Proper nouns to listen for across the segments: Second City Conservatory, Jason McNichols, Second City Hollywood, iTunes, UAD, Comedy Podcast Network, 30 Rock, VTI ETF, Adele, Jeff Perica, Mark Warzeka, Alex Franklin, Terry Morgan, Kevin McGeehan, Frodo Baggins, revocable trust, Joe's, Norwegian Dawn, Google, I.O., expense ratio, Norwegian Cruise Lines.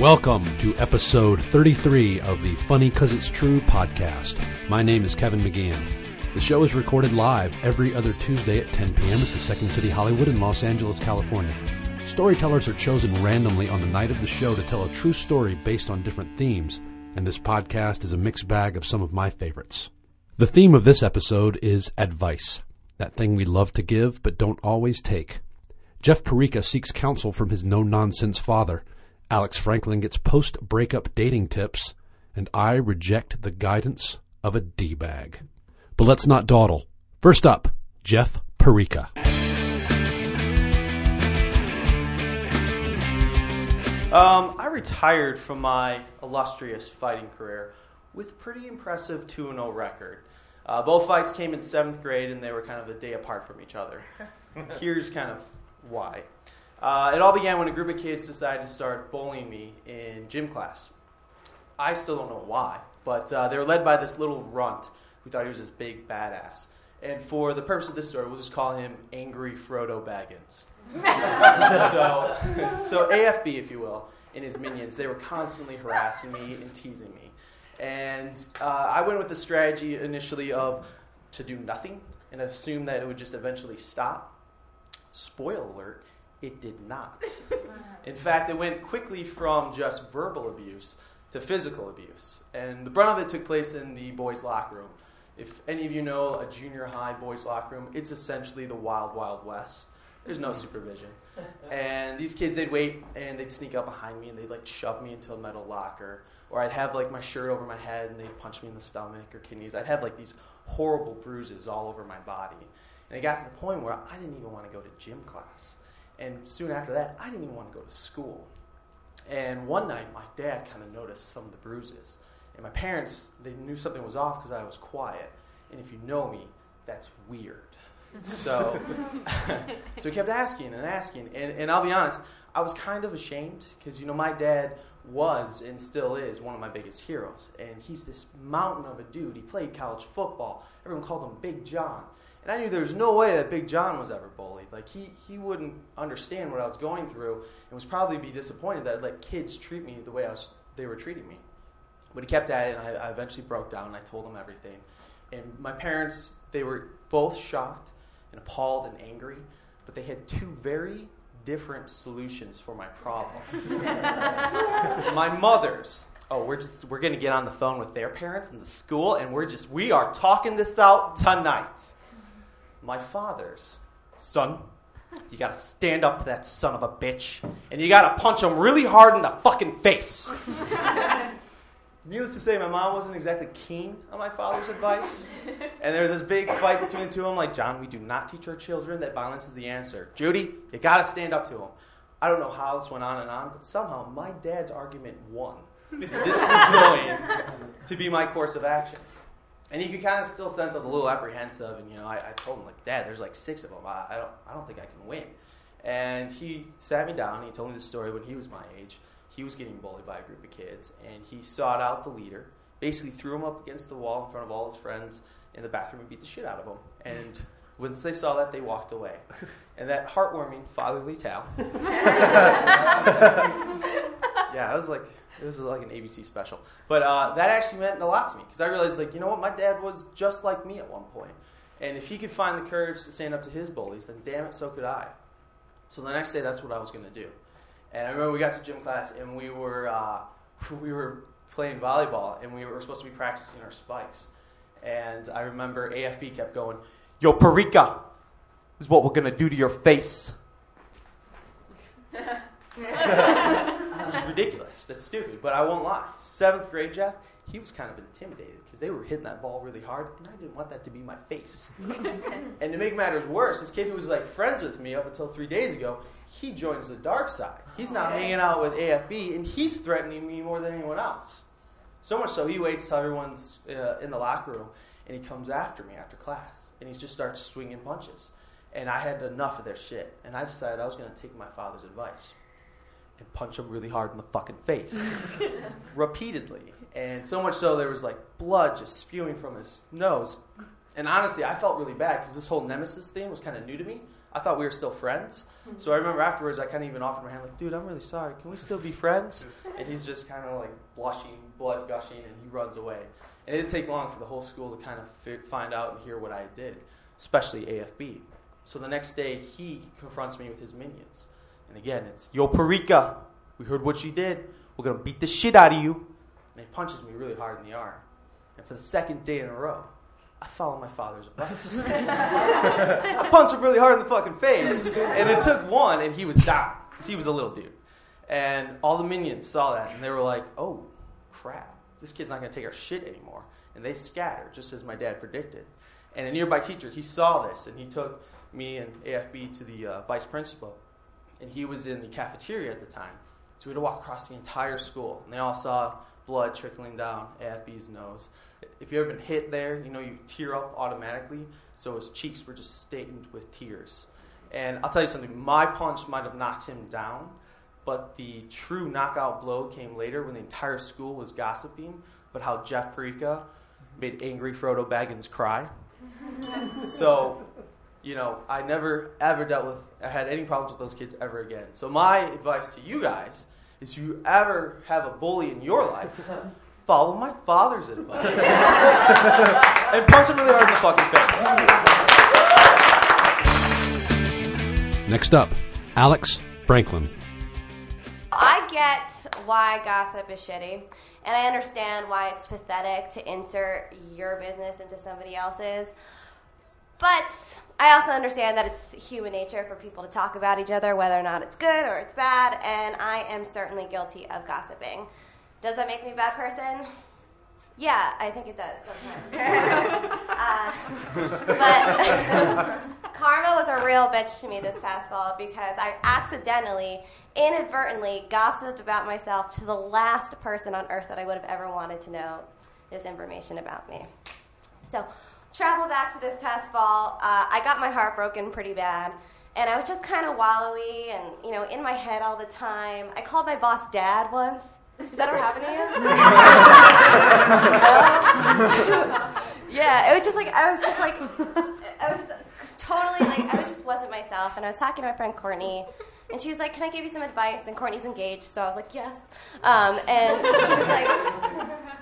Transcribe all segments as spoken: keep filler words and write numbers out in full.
Welcome to episode thirty-three of the Funny Cause It's True podcast. My name is Kevin McGeehan. The show is recorded live every other Tuesday at ten p.m. at the Second City Hollywood in Los Angeles, California. Storytellers are chosen randomly on the night of the show to tell a true story based on different themes, and this podcast is a mixed bag of some of my favorites. The theme of this episode is advice, that thing we love to give but don't always take. Jeff Perica seeks counsel from his no-nonsense father. Alex Franklin gets post-breakup dating tips, and I reject the guidance of a D-bag. But let's not dawdle. First up, Jeff Perica. Um, I retired from my illustrious fighting career with a pretty impressive two and oh record. Uh, both fights came in seventh grade, and they were kind of a day apart from each other. Here's kind of why. Uh, it all began when a group of kids decided to start bullying me in gym class. I still don't know why, but uh, they were led by this little runt who thought he was this big badass. And for the purpose of this story, we'll just call him Angry Frodo Baggins. so, so A F B, if you will, and his minions, they were constantly harassing me and teasing me. And uh, I went with the strategy initially of to do nothing and assume that it would just eventually stop. Spoiler alert. It did not. In fact, it went quickly from just verbal abuse to physical abuse. And the brunt of it took place in the boys' locker room. If any of you know a junior high boys' locker room, it's essentially the wild, wild west. There's no supervision. And these kids, they'd wait, and they'd sneak up behind me, and they'd like shove me into a metal locker. Or I'd have like my shirt over my head, and they'd punch me in the stomach or kidneys. I'd have like these horrible bruises all over my body. And it got to the point where I didn't even want to go to gym class. And soon after that, I didn't even want to go to school. And one night, my dad kind of noticed some of the bruises. And my parents, they knew something was off because I was quiet. And if you know me, that's weird. So so he kept asking and asking. And, and I'll be honest, I was kind of ashamed because, you know, my dad was and still is one of my biggest heroes. And he's this mountain of a dude. He played college football. Everyone called him Big John. And I knew there was no way that Big John was ever bullied. Like, he, he wouldn't understand what I was going through and was probably be disappointed that I'd let kids treat me the way I was, they were treating me. But he kept at it, and I, I eventually broke down, and I told him everything. And my parents, they were both shocked and appalled and angry, but they had two very different solutions for my problem. My mother's. Oh, we're just we're going to get on the phone with their parents and the school, and we're just, we are talking this out tonight. My father's. Son, you gotta stand up to that son of a bitch, and you gotta punch him really hard in the fucking face. Needless to say, my mom wasn't exactly keen on my father's advice, and there was this big fight between the two of them, like, John, we do not teach our children that violence is the answer. Judy, you gotta stand up to him. I don't know how this went on and on, but somehow my dad's argument won. This was going to be my course of action. And you could kind of still sense I was a little apprehensive, and you know, I, I told him, like, Dad, there's like six of them. I, I don't, I don't think I can win. And he sat me down, and he told me the story when he was my age. He was getting bullied by a group of kids, and he sought out the leader, basically threw him up against the wall in front of all his friends in the bathroom and beat the shit out of him. And once they saw that, they walked away. And that heartwarming fatherly tale. Yeah, I was like. This was like an A B C special. But uh, that actually meant a lot to me because I realized, like, you know what? My dad was just like me at one point. And if he could find the courage to stand up to his bullies, then damn it, so could I. So the next day, that's what I was going to do. And I remember we got to gym class, and we were uh, we were playing volleyball, and we were supposed to be practicing our spikes. And I remember A F B kept going, yo, Perica, this is what we're going to do to your face. It was ridiculous. That's stupid, but I won't lie. Seventh grade Jeff, he was kind of intimidated because they were hitting that ball really hard, and I didn't want that to be my face. And to make matters worse, this kid who was like friends with me up until three days ago, he joins the dark side. He's not hanging out with A F B, and he's threatening me more than anyone else. So much so, he waits till everyone's uh, in the locker room, and he comes after me after class, and he just starts swinging punches. And I had enough of their shit, and I decided I was going to take my father's advice and punch him really hard in the fucking face. Repeatedly. And so much so there was like blood just spewing from his nose. And honestly, I felt really bad because this whole nemesis thing was kind of new to me. I thought we were still friends. Mm-hmm. So I remember afterwards, I kind of even offered my hand, like, dude, I'm really sorry. Can we still be friends? And he's just kind of like blushing, blood gushing, and he runs away. And it didn't take long for the whole school to kind of fi- find out and hear what I did, especially A F B. So the next day, he confronts me with his minions. And again, it's, yo, Perica, we heard what you did. We're going to beat the shit out of you. And he punches me really hard in the arm. And for the second day in a row, I follow my father's advice. I punched him really hard in the fucking face. And it took one, and he was down. Because he was a little dude. And all the minions saw that, and they were like, oh, crap. This kid's not going to take our shit anymore. And they scattered, just as my dad predicted. And a nearby teacher, he saw this, and he took me and A F B to the uh, vice principal. And he was in the cafeteria at the time. So we had to walk across the entire school. And they all saw blood trickling down A F B's nose. If you've ever been hit there, you know you tear up automatically. So his cheeks were just stained with tears. And I'll tell you something, my punch might have knocked him down, but the true knockout blow came later when the entire school was gossiping about how Jeff Perica made angry Frodo Baggins cry. So, you know, I never ever dealt with, I had any problems with those kids ever again. So my advice to you guys is if you ever have a bully in your life, follow my father's advice. And punch him really hard in the fucking face. Next up, Alex Franklin. I get why gossip is shitty, and I understand why it's pathetic to insert your business into somebody else's. But I also understand that it's human nature for people to talk about each other, whether or not it's good or it's bad, and I am certainly guilty of gossiping. Does that make me a bad person? Yeah, I think it does sometimes. uh, but karma was a real bitch to me this past fall because I accidentally, inadvertently gossiped about myself to the last person on earth that I would have ever wanted to know this information about me. So, travel back to this past fall, uh, I got my heart broken pretty bad, and I was just kind of wallowy and, you know, in my head all the time. I called my boss dad once. Has that ever happened to you? Yeah, it was just like, I was just like, I was just totally like, I was just wasn't myself, and I was talking to my friend Courtney, and she was like, can I give you some advice? And Courtney's engaged, so I was like, yes. Um, and she was like,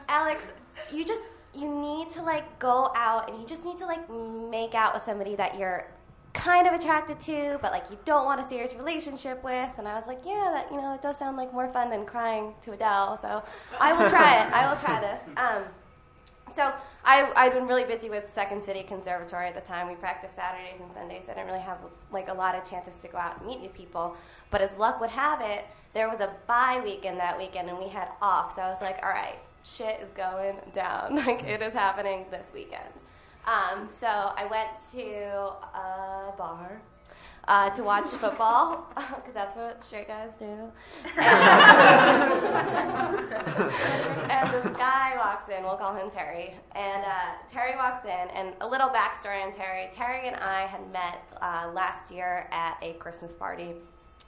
Alex, you just, you need to, like, go out, and you just need to, like, make out with somebody that you're kind of attracted to, but, like, you don't want a serious relationship with. And I was like, yeah, that, you know, it does sound like more fun than crying to Adele, so I will try it. I will try this. Um, so I, I'd been really busy with Second City Conservatory at the time. We practiced Saturdays and Sundays, so I didn't really have, like, a lot of chances to go out and meet new people. But as luck would have it, there was a bye weekend that weekend, and we had off. So I was like, all right. Shit is going down. Like, it is happening this weekend. Um, so I went to a bar uh, to watch football, because that's what straight guys do. And, and this guy walks in. We'll call him Terry. And uh, Terry walks in, and a little backstory on Terry. Terry and I had met uh, last year at a Christmas party.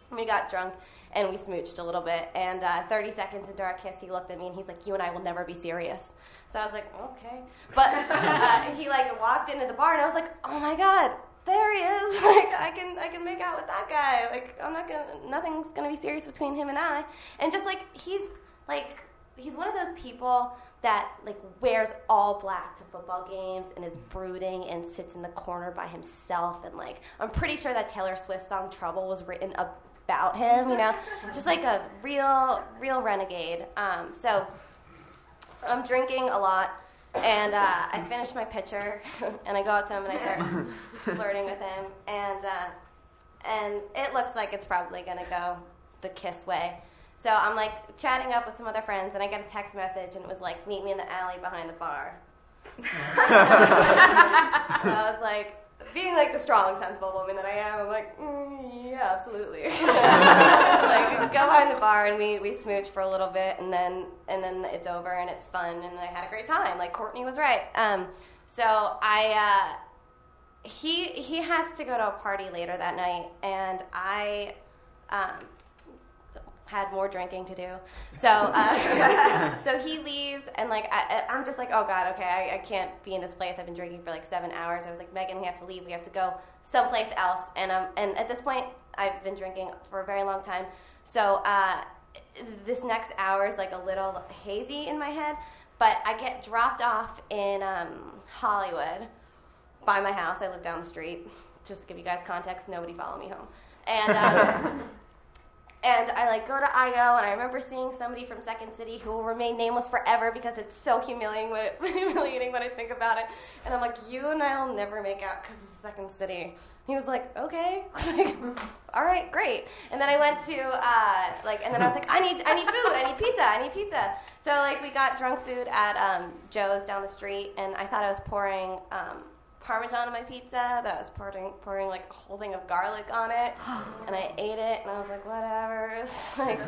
We got drunk, and we smooched a little bit. And uh, thirty seconds into our kiss, he looked at me, and he's like, you and I will never be serious. So I was like, okay. But uh, he, like, walked into the bar, and I was like, oh, my God, there he is. Like, I can I can make out with that guy. Like, I'm not going to – nothing's going to be serious between him and I. And just, like, he's, like – he's one of those people – that, like, wears all black to football games and is brooding and sits in the corner by himself. And, like, I'm pretty sure that Taylor Swift's song Trouble was written about him, you know? Just, like, a real, real renegade. Um, so I'm drinking a lot, and uh, I finish my pitcher, and I go up to him, and I start flirting with him. And, uh, and it looks like it's probably going to go the kiss way. So I'm, like, chatting up with some other friends, and I get a text message, and it was like, meet me in the alley behind the bar. I was like, being, like, the strong, sensible woman that I am, I'm like, mm, yeah, absolutely. Like, go behind the bar, and we, we smooch for a little bit, and then and then it's over, and it's fun, and I had a great time. Like, Courtney was right. Um, so I, uh, he, he has to go to a party later that night, and I, um... had more drinking to do. So uh, so he leaves, and like I, I'm just like, oh, God, okay, I, I can't be in this place. I've been drinking for like seven hours. I was like, Megan, we have to leave. We have to go someplace else. And um, and at this point, I've been drinking for a very long time. So uh, this next hour is like a little hazy in my head. But I get dropped off in um, Hollywood by my house. I live down the street. Just to give you guys context, nobody followed me home. And um, and I like go to I O, and I remember seeing somebody from Second City who will remain nameless forever because it's so humiliating when, it, humiliating when I think about it. And I'm like, you and I will never make out because it's Second City. He was like, okay, like, all right, great. And then I went to uh, like, and then I was like, I need, I need food, I need pizza, I need pizza. So like, we got drunk food at um, Joe's down the street, and I thought I was pouring um, Parmesan on my pizza, but I was pouring, pouring like a whole thing of garlic on it, and I ate it, and I was like, whatever, it's like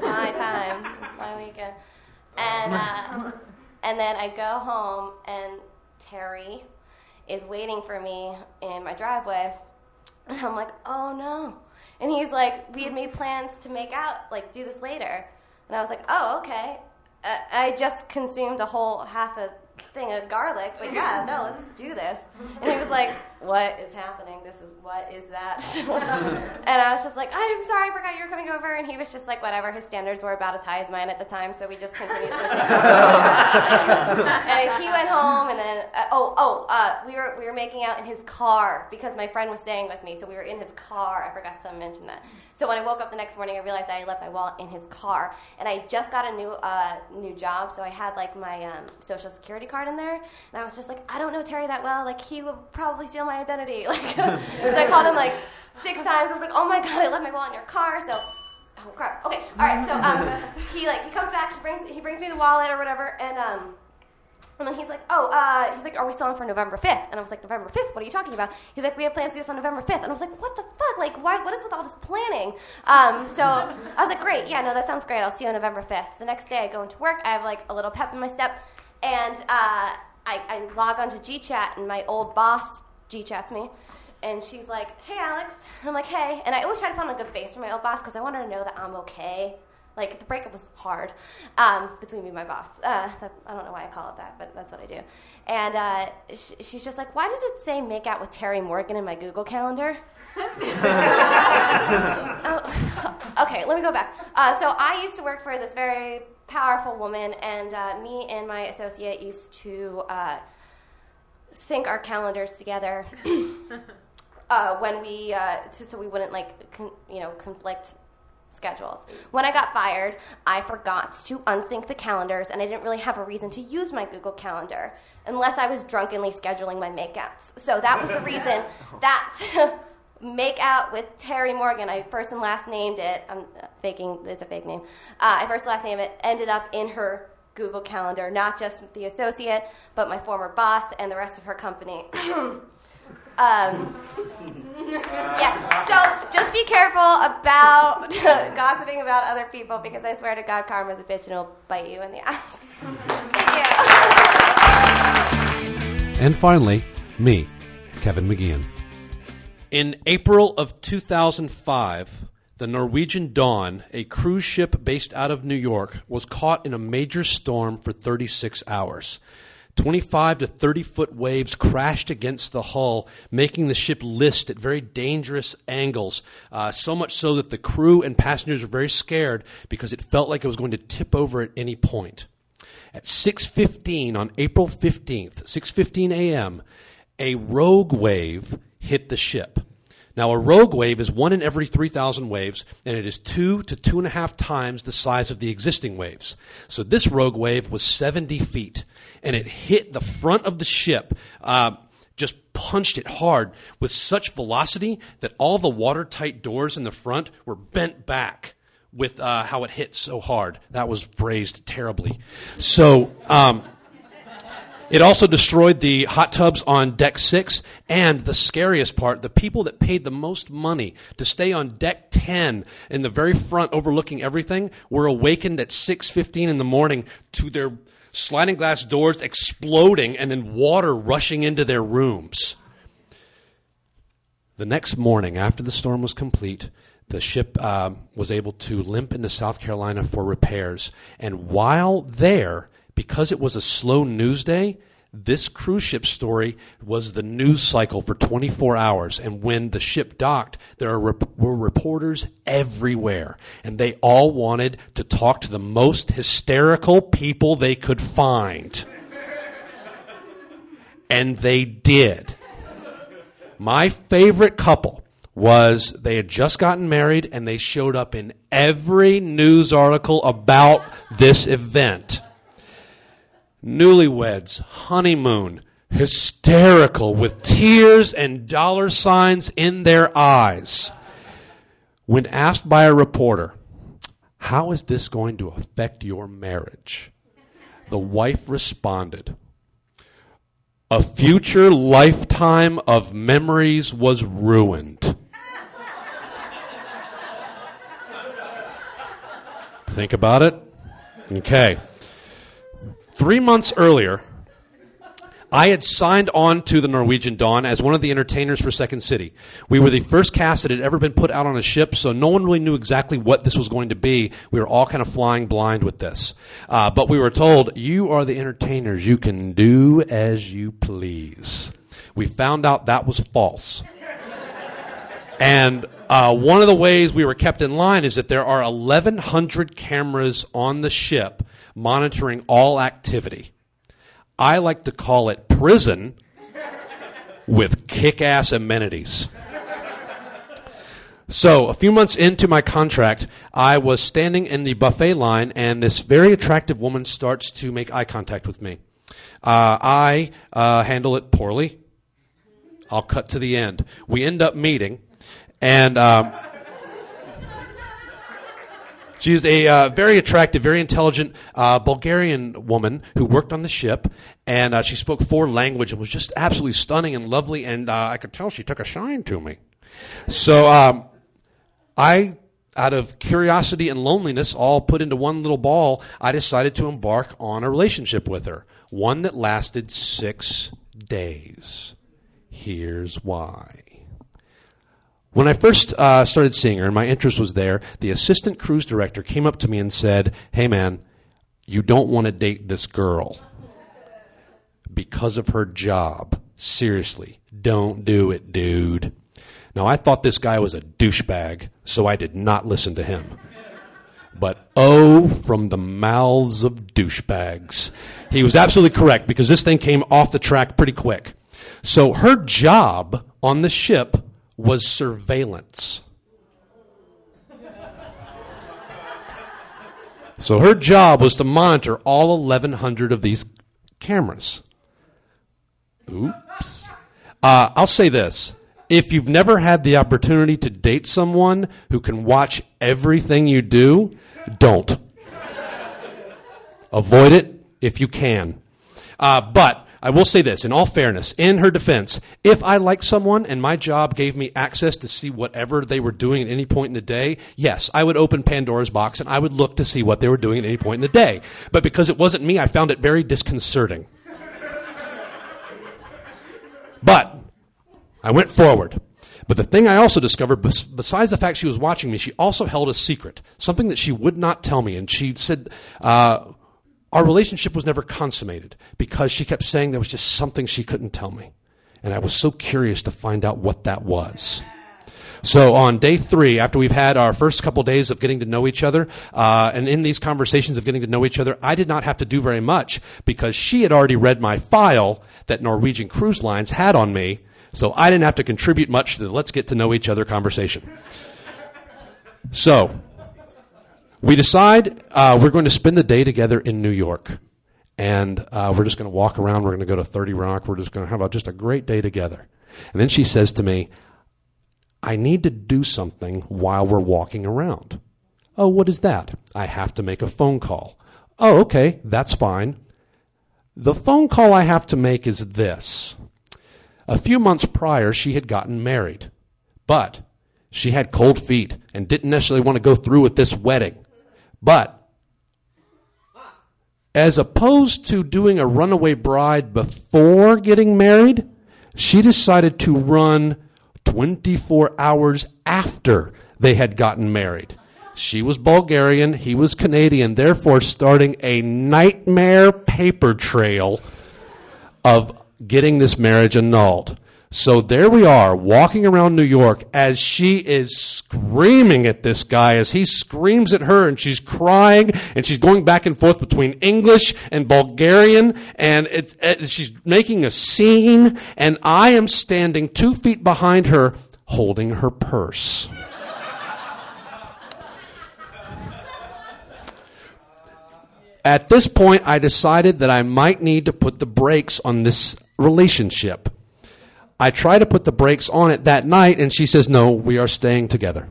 my time, it's my weekend. And uh, and then I go home, and Terry is waiting for me in my driveway, and I'm like, oh no. And he's like, we had made plans to make out, like do this later. And I was like, oh, okay. Uh, I just consumed a whole half a thing of garlic, but yeah, no, let's do this. And he was like, what is happening? This is, what is that? And I was just like, I'm sorry, I forgot you were coming over. And he was just like, whatever, his standards were about as high as mine at the time, so we just continued to And he went home, and then, uh, oh, oh, uh, we were we were making out in his car, because my friend was staying with me, so we were in his car. I forgot to mention that. So when I woke up the next morning, I realized that I left my wallet in his car, and I just got a new, uh, new job, so I had, like, my um, social security card in there, and I was just like, I don't know Terry that well, like, he would probably steal my identity, like, so I called him like six times. I was like, oh my God, I left my wallet in your car. So, oh crap, okay, all right, so um, he like, he comes back, he brings, he brings me the wallet or whatever, and um, and then he's like, oh, uh, he's like, are we still on for November fifth? And I was like, November fifth? What are you talking about? He's like, we have plans to do this on November fifth. And I was like, what the fuck? Like, why? What is with all this planning? Um, so I was like, great, yeah, no, that sounds great. I'll see you on November fifth. The next day I go into work. I have like a little pep in my step, and uh, I, I log on to G Chat, and my old boss G Chats me, and she's like, hey, Alex. And I'm like, hey. And I always try to put on a good face for my old boss because I want her to know that I'm okay. Like, the breakup was hard um, between me and my boss. Uh, that, I don't know why I call it that, but that's what I do. And uh, sh- she's just like, why does it say make out with Terry Morgan in my Google Calendar? oh, okay, let me go back. Uh, so I used to work for this very powerful woman, and uh, me and my associate used to uh, sync our calendars together uh, when we, uh, to, so we wouldn't like, con- you know, conflict schedules. When I got fired, I forgot to unsync the calendars, and I didn't really have a reason to use my Google Calendar unless I was drunkenly scheduling my makeouts. So that was the reason that make out with Terry Morgan, I first and last named it, I'm faking, it's a fake name, uh, I first and last named it, ended up in her Google Calendar, not just the associate, but my former boss and the rest of her company. Um, yeah, so just be careful about gossiping about other people, because I swear to God, karma's a bitch and it'll bite you in the ass. Thank you. And finally, me, Kevin McGeehan. In April of two thousand five, the Norwegian Dawn, a cruise ship based out of New York, was caught in a major storm for thirty-six hours. twenty-five to thirty-foot waves crashed against the hull, making the ship list at very dangerous angles, uh, so much so that the crew and passengers were very scared because it felt like it was going to tip over at any point. At six fifteen on April fifteenth, six fifteen a.m., a rogue wave hit the ship. Now, a rogue wave is one in every three thousand waves, and it is two to two and a half times the size of the existing waves. So this rogue wave was seventy feet, and it hit the front of the ship, uh, just punched it hard with such velocity that all the watertight doors in the front were bent back with uh, how it hit so hard. That was phrased terribly. So um, it also destroyed the hot tubs on deck six, and the scariest part, the people that paid the most money to stay on deck ten in the very front overlooking everything were awakened at six fifteen in the morning to their sliding glass doors exploding and then water rushing into their rooms. The next morning, after the storm was complete, the ship uh, was able to limp into South Carolina for repairs. And while there, because it was a slow news day, this cruise ship story was the news cycle for twenty-four hours. And when the ship docked, there were reporters everywhere. And they all wanted to talk to the most hysterical people they could find. And they did. My favorite couple was they had just gotten married, and they showed up in every news article about this event. Newlyweds, honeymoon, hysterical, with tears and dollar signs in their eyes. When asked by a reporter, "How is this going to affect your marriage?" the wife responded, "A future lifetime of memories was ruined." Think about it. Okay. Three months earlier, I had signed on to the Norwegian Dawn as one of the entertainers for Second City. We were the first cast that had ever been put out on a ship, so no one really knew exactly what this was going to be. We were all kind of flying blind with this. Uh, but we were told, you are the entertainers. You can do as you please. We found out that was false. And uh, one of the ways we were kept in line is that there are eleven hundred cameras on the ship monitoring all activity. I like to call it prison with kick-ass amenities. So a few months into my contract, I was standing in the buffet line, and this very attractive woman starts to make eye contact with me. Uh, I uh, handle it poorly. I'll cut to the end. We end up meeting, and um, she's a uh, very attractive, very intelligent uh, Bulgarian woman who worked on the ship, and uh, she spoke four languages and was just absolutely stunning and lovely, and uh, I could tell she took a shine to me. So um, I, out of curiosity and loneliness, all put into one little ball, I decided to embark on a relationship with her, one that lasted six days. Here's why. When I first uh, started seeing her and my interest was there, the assistant cruise director came up to me and said, "Hey, man, you don't want to date this girl because of her job. Seriously, don't do it, dude." Now, I thought this guy was a douchebag, so I did not listen to him. But oh, from the mouths of douchebags. He was absolutely correct, because this thing came off the track pretty quick. So her job on the ship was surveillance. So her job was to monitor all eleven hundred of these cameras. Oops. Uh, I'll say this. If you've never had the opportunity to date someone who can watch everything you do, don't. Avoid it if you can. Uh, but I will say this, in all fairness, in her defense, if I liked someone and my job gave me access to see whatever they were doing at any point in the day, yes, I would open Pandora's box and I would look to see what they were doing at any point in the day. But because it wasn't me, I found it very disconcerting. But I went forward. But the thing I also discovered, besides the fact she was watching me, she also held a secret, something that she would not tell me. And she said, uh... our relationship was never consummated because she kept saying there was just something she couldn't tell me. And I was so curious to find out what that was. So on day three, after we've had our first couple days of getting to know each other, uh, and in these conversations of getting to know each other, I did not have to do very much because she had already read my file that Norwegian Cruise Lines had on me. So I didn't have to contribute much to the let's get to know each other conversation. So we decide uh, we're going to spend the day together in New York, and uh, we're just going to walk around. We're going to go to thirty Rock. We're just going to have a, just a great day together. And then she says to me, "I need to do something while we're walking around." "Oh, what is that?" "I have to make a phone call." "Oh, okay, that's fine. The phone call I have to make is this." A few months prior, she had gotten married, but she had cold feet and didn't necessarily want to go through with this wedding. But as opposed to doing a runaway bride before getting married, she decided to run twenty-four hours after they had gotten married. She was Bulgarian, he was Canadian, therefore starting a nightmare paper trail of getting this marriage annulled. So there we are, walking around New York as she is screaming at this guy, as he screams at her, and she's crying, and she's going back and forth between English and Bulgarian, and it's, it, she's making a scene, and I am standing two feet behind her, holding her purse. At this point, I decided that I might need to put the brakes on this relationship. I try to put the brakes on it that night, and she says, no, we are staying together.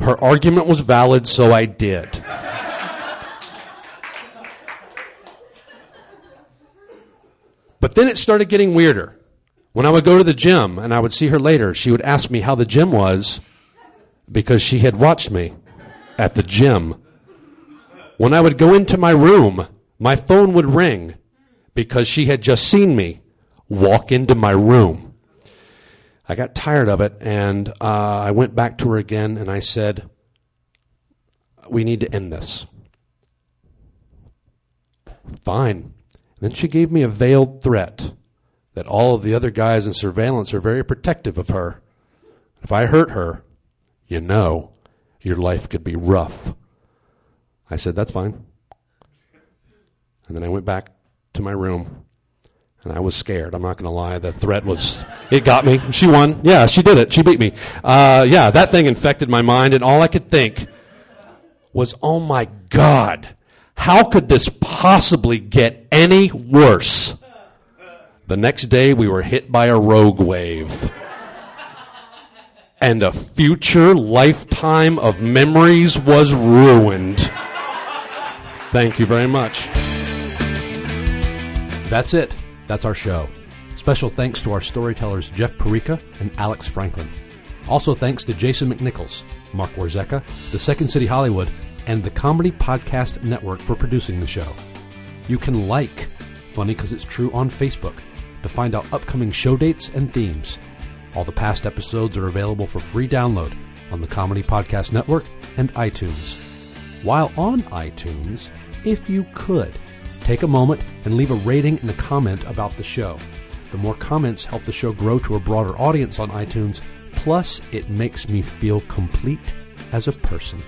Her argument was valid, so I did. But then it started getting weirder. When I would go to the gym, and I would see her later, she would ask me how the gym was, because she had watched me at the gym. When I would go into my room, my phone would ring, because she had just seen me walk into my room. I got tired of it, and uh, I went back to her again, and I said, we need to end this. Fine. Then she gave me a veiled threat that all of the other guys in surveillance are very protective of her. If I hurt her, you know, your life could be rough. I said, that's fine. And then I went back to my room, and I was scared. I'm not going to lie. The threat was, it got me. She won. Yeah, she did it. She beat me. Uh, yeah, that thing infected my mind, and all I could think was, oh my God, how could this possibly get any worse? The next day, we were hit by a rogue wave. And a future lifetime of memories was ruined. Thank you very much. That's it. That's our show. Special thanks to our storytellers Jeff Perica and Alex Franklin. Also thanks to Jason McNichols, Mark Warzeka, the Second City Hollywood, and the Comedy Podcast Network for producing the show. You can like Funny Because It's True on Facebook to find out upcoming show dates and themes. All the past episodes are available for free download on the Comedy Podcast Network and iTunes. While on iTunes, if you could, take a moment and leave a rating and a comment about the show. The more comments help the show grow to a broader audience on iTunes, plus it makes me feel complete as a person.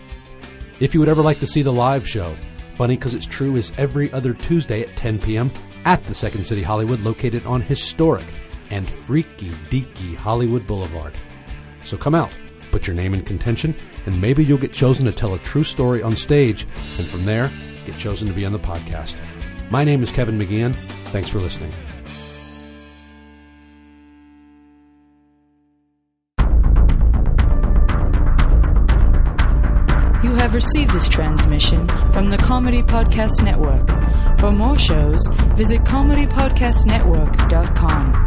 If you would ever like to see the live show, Funny Because It's True is every other Tuesday at ten p.m. at the Second City Hollywood, located on historic and freaky-deaky Hollywood Boulevard. So come out, put your name in contention, and maybe you'll get chosen to tell a true story on stage, and from there, get chosen to be on the podcast. My name is Kevin McGeehan. Thanks for listening. You have received this transmission from the Comedy Podcast Network. For more shows, visit comedy podcast network dot com.